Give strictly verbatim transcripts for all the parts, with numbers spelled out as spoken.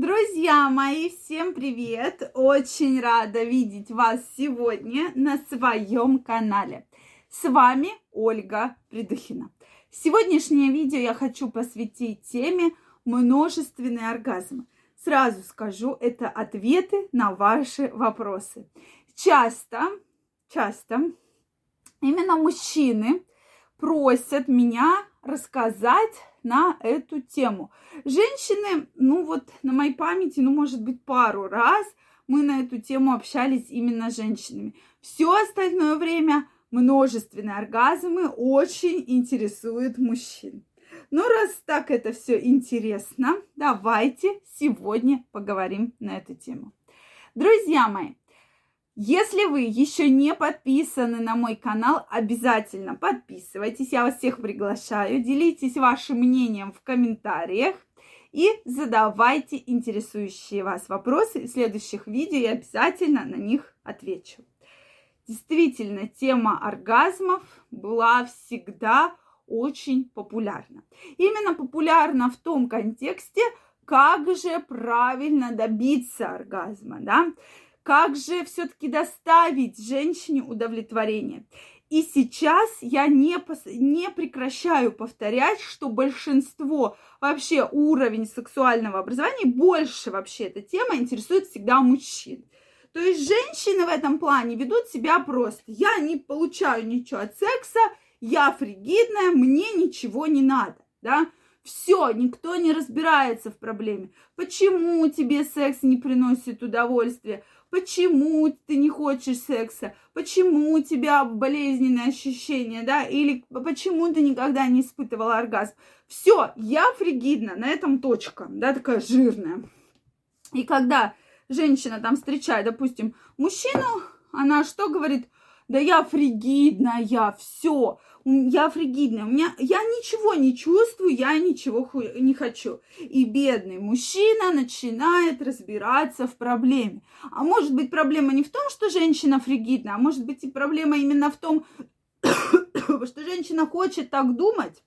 Друзья мои, всем привет! Очень рада видеть вас сегодня на своем канале. С вами Ольга Придухина. Сегодняшнее видео я хочу посвятить теме множественные оргазмы. Сразу скажу, это ответы на ваши вопросы. Часто, часто именно мужчины просят меня рассказать на эту тему. Женщины, ну вот на моей памяти, ну может быть пару раз мы на эту тему общались именно с женщинами. Все остальное время множественные оргазмы очень интересуют мужчин. Ну раз так это все интересно, давайте сегодня поговорим на эту тему. Друзья мои, если вы еще не подписаны на мой канал, обязательно подписывайтесь. Я вас всех приглашаю. Делитесь вашим мнением в комментариях и задавайте интересующие вас вопросы. В следующих видео я обязательно на них отвечу. Действительно, тема оргазмов была всегда очень популярна. Именно популярна в том контексте, как же правильно добиться оргазма, да? Как же все-таки доставить женщине удовлетворение? И сейчас я не, пос... не прекращаю повторять, что большинство, вообще уровень сексуального образования, больше вообще эта тема интересует всегда мужчин. То есть женщины в этом плане ведут себя просто. Я не получаю ничего от секса, я фригидная, мне ничего не надо, да? Все, никто не разбирается в проблеме. Почему тебе секс не приносит удовольствия? Почему ты не хочешь секса? Почему у тебя болезненные ощущения, да? Или почему ты никогда не испытывала оргазм? Все, я фригидна, на этом точка, да, такая жирная. И когда женщина там встречает, допустим, мужчину, она что говорит? Да я фригидная, все, я фригидная, у меня, я ничего не чувствую, я ничего ху... не хочу. И бедный мужчина начинает разбираться в проблеме. А может быть, проблема не в том, что женщина фригидна, а может быть, и проблема именно в том, что женщина хочет так думать,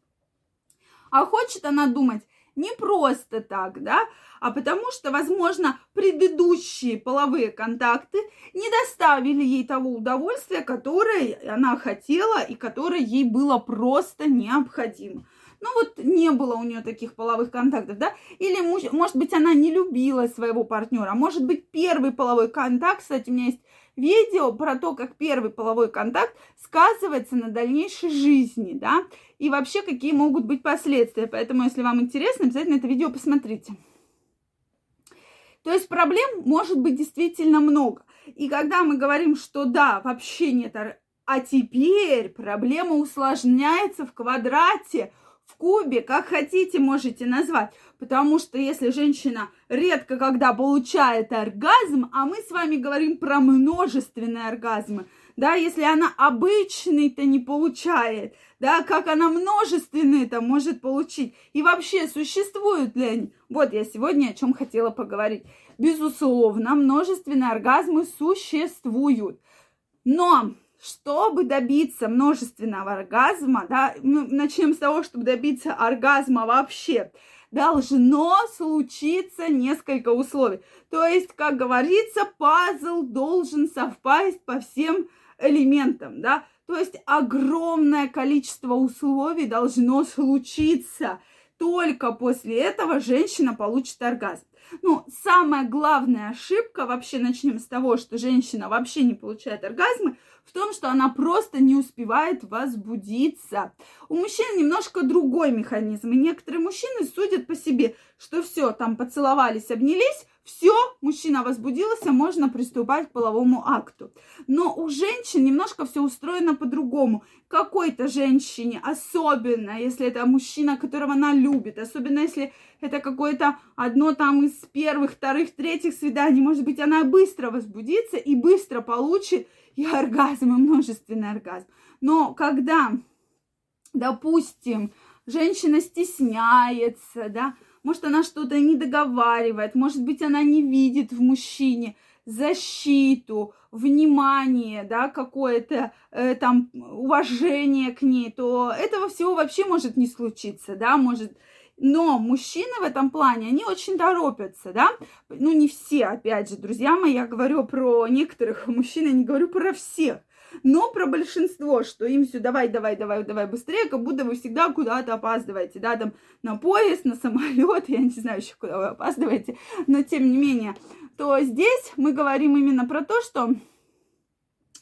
а хочет она думать не просто так, да, а потому что, возможно, предыдущие половые контакты не доставили ей того удовольствия, которое она хотела и которое ей было просто необходимо. Ну вот не было у нее таких половых контактов, да, или, может быть, она не любила своего партнера, может быть, первый половой контакт, кстати, у меня есть видео про то, как первый половой контакт сказывается на дальнейшей жизни, да, и вообще, какие могут быть последствия, поэтому, если вам интересно, обязательно это видео посмотрите. То есть проблем может быть действительно много, и когда мы говорим, что да, вообще нет, а теперь проблема усложняется в квадрате, в кубе, как хотите, можете назвать. Потому что если женщина редко когда получает оргазм, а мы с вами говорим про множественные оргазмы, да, если она обычный-то не получает, да, как она множественный-то может получить? И вообще, существуют ли они? Вот я сегодня о чем хотела поговорить. Безусловно, множественные оргазмы существуют. Но чтобы добиться множественного оргазма, да, начнем с того, чтобы добиться оргазма вообще, должно случиться несколько условий. То есть, как говорится, пазл должен совпасть по всем элементам, да. То есть огромное количество условий должно случиться. Только после этого женщина получит оргазм. Ну, самая главная ошибка, вообще начнем с того, что женщина вообще не получает оргазмы, в том, что она просто не успевает возбудиться. У мужчин немножко другой механизм. И некоторые мужчины судят по себе, что все, там поцеловались, обнялись, все, мужчина возбудился, можно приступать к половому акту. Но у женщин немножко все устроено по-другому. Какой-то женщине, особенно если это мужчина, которого она любит, особенно если это какое-то одно там из первых, вторых, третьих свиданий, может быть, она быстро возбудится и быстро получит и оргазм, и множественный оргазм. Но когда, допустим, женщина стесняется, да, может, она что-то не договаривает, может быть, она не видит в мужчине защиту, внимание, да, какое-то э, там уважение к ней, то этого всего вообще может не случиться, да, может Но мужчины в этом плане, они очень торопятся, да. Ну, не все, опять же, друзья мои, я говорю про некоторых мужчин, я не говорю про всех. Но про большинство, что им все давай, давай, давай, давай быстрее, как будто вы всегда куда-то опаздываете, да, там на поезд, на самолет, я не знаю еще, куда вы опаздываете, но тем не менее, то здесь мы говорим именно про то, что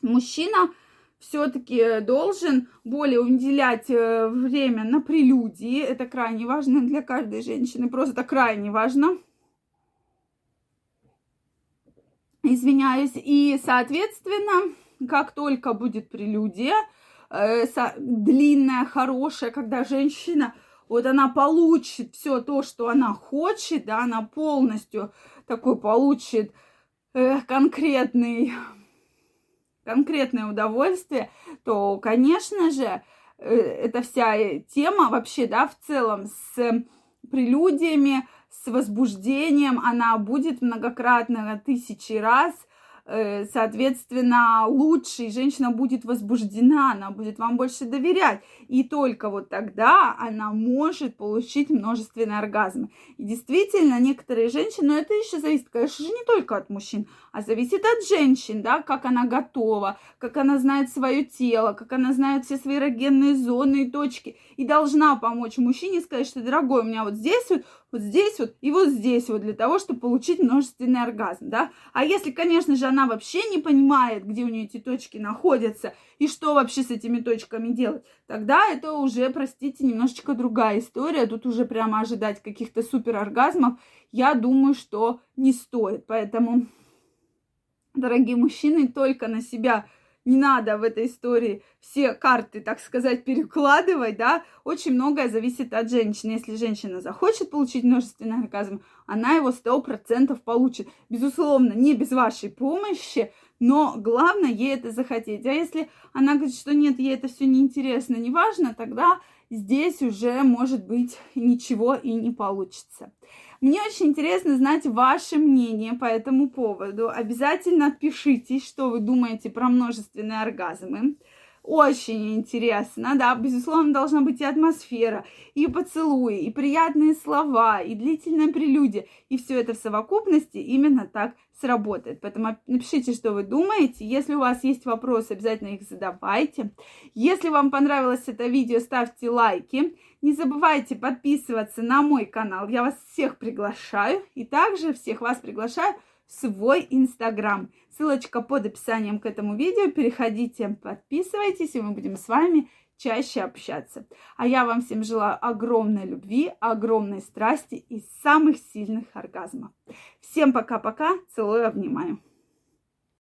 мужчина все-таки должен более уделять время на прелюдии, это крайне важно для каждой женщины, просто крайне важно. Извиняюсь, и, соответственно, как только будет прелюдия, э, со, длинная, хорошая, когда женщина, вот она получит все то, что она хочет, да, она полностью такой получит э, конкретный, конкретное удовольствие, то, конечно же, э, эта вся тема вообще, да, в целом с прелюдиями, с возбуждением, она будет многократно, тысячи раз, соответственно, лучше, и женщина будет возбуждена, она будет вам больше доверять, и только вот тогда она может получить множественные оргазмы. И действительно, некоторые женщины, но это еще зависит, конечно же, не только от мужчин, а зависит от женщин, да, как она готова, как она знает свое тело, как она знает все свои эрогенные зоны и точки, и должна помочь мужчине сказать, что, дорогой, у меня вот здесь вот, вот здесь вот и вот здесь вот, для того, чтобы получить множественный оргазм, да. А если, конечно же, она она вообще не понимает, где у нее эти точки находятся и что вообще с этими точками делать, тогда это уже, простите, немножечко другая история. Тут уже прямо ожидать каких-то супер оргазмов, я думаю, что не стоит. Поэтому, дорогие мужчины, только на себя не надо в этой истории все карты, так сказать, перекладывать, да. Очень многое зависит от женщины. Если женщина захочет получить множественный оргазм, она его сто процентов получит. Безусловно, не без вашей помощи, но главное ей это захотеть. А если она говорит, что нет, ей это все неинтересно, неважно, тогда здесь уже, может быть, ничего и не получится. Мне очень интересно знать ваше мнение по этому поводу. Обязательно пишите, что вы думаете про множественные оргазмы. Очень интересно, да, безусловно, должна быть и атмосфера, и поцелуи, и приятные слова, и длительная прелюдия. И все это в совокупности именно так сработает. Поэтому напишите, что вы думаете. Если у вас есть вопросы, обязательно их задавайте. Если вам понравилось это видео, ставьте лайки. Не забывайте подписываться на мой канал. Я вас всех приглашаю. И также всех вас приглашаю в свой Инстаграм. Ссылочка под описанием к этому видео. Переходите, подписывайтесь, и мы будем с вами чаще общаться. А я вам всем желаю огромной любви, огромной страсти и самых сильных оргазмов. Всем пока-пока, целую, обнимаю.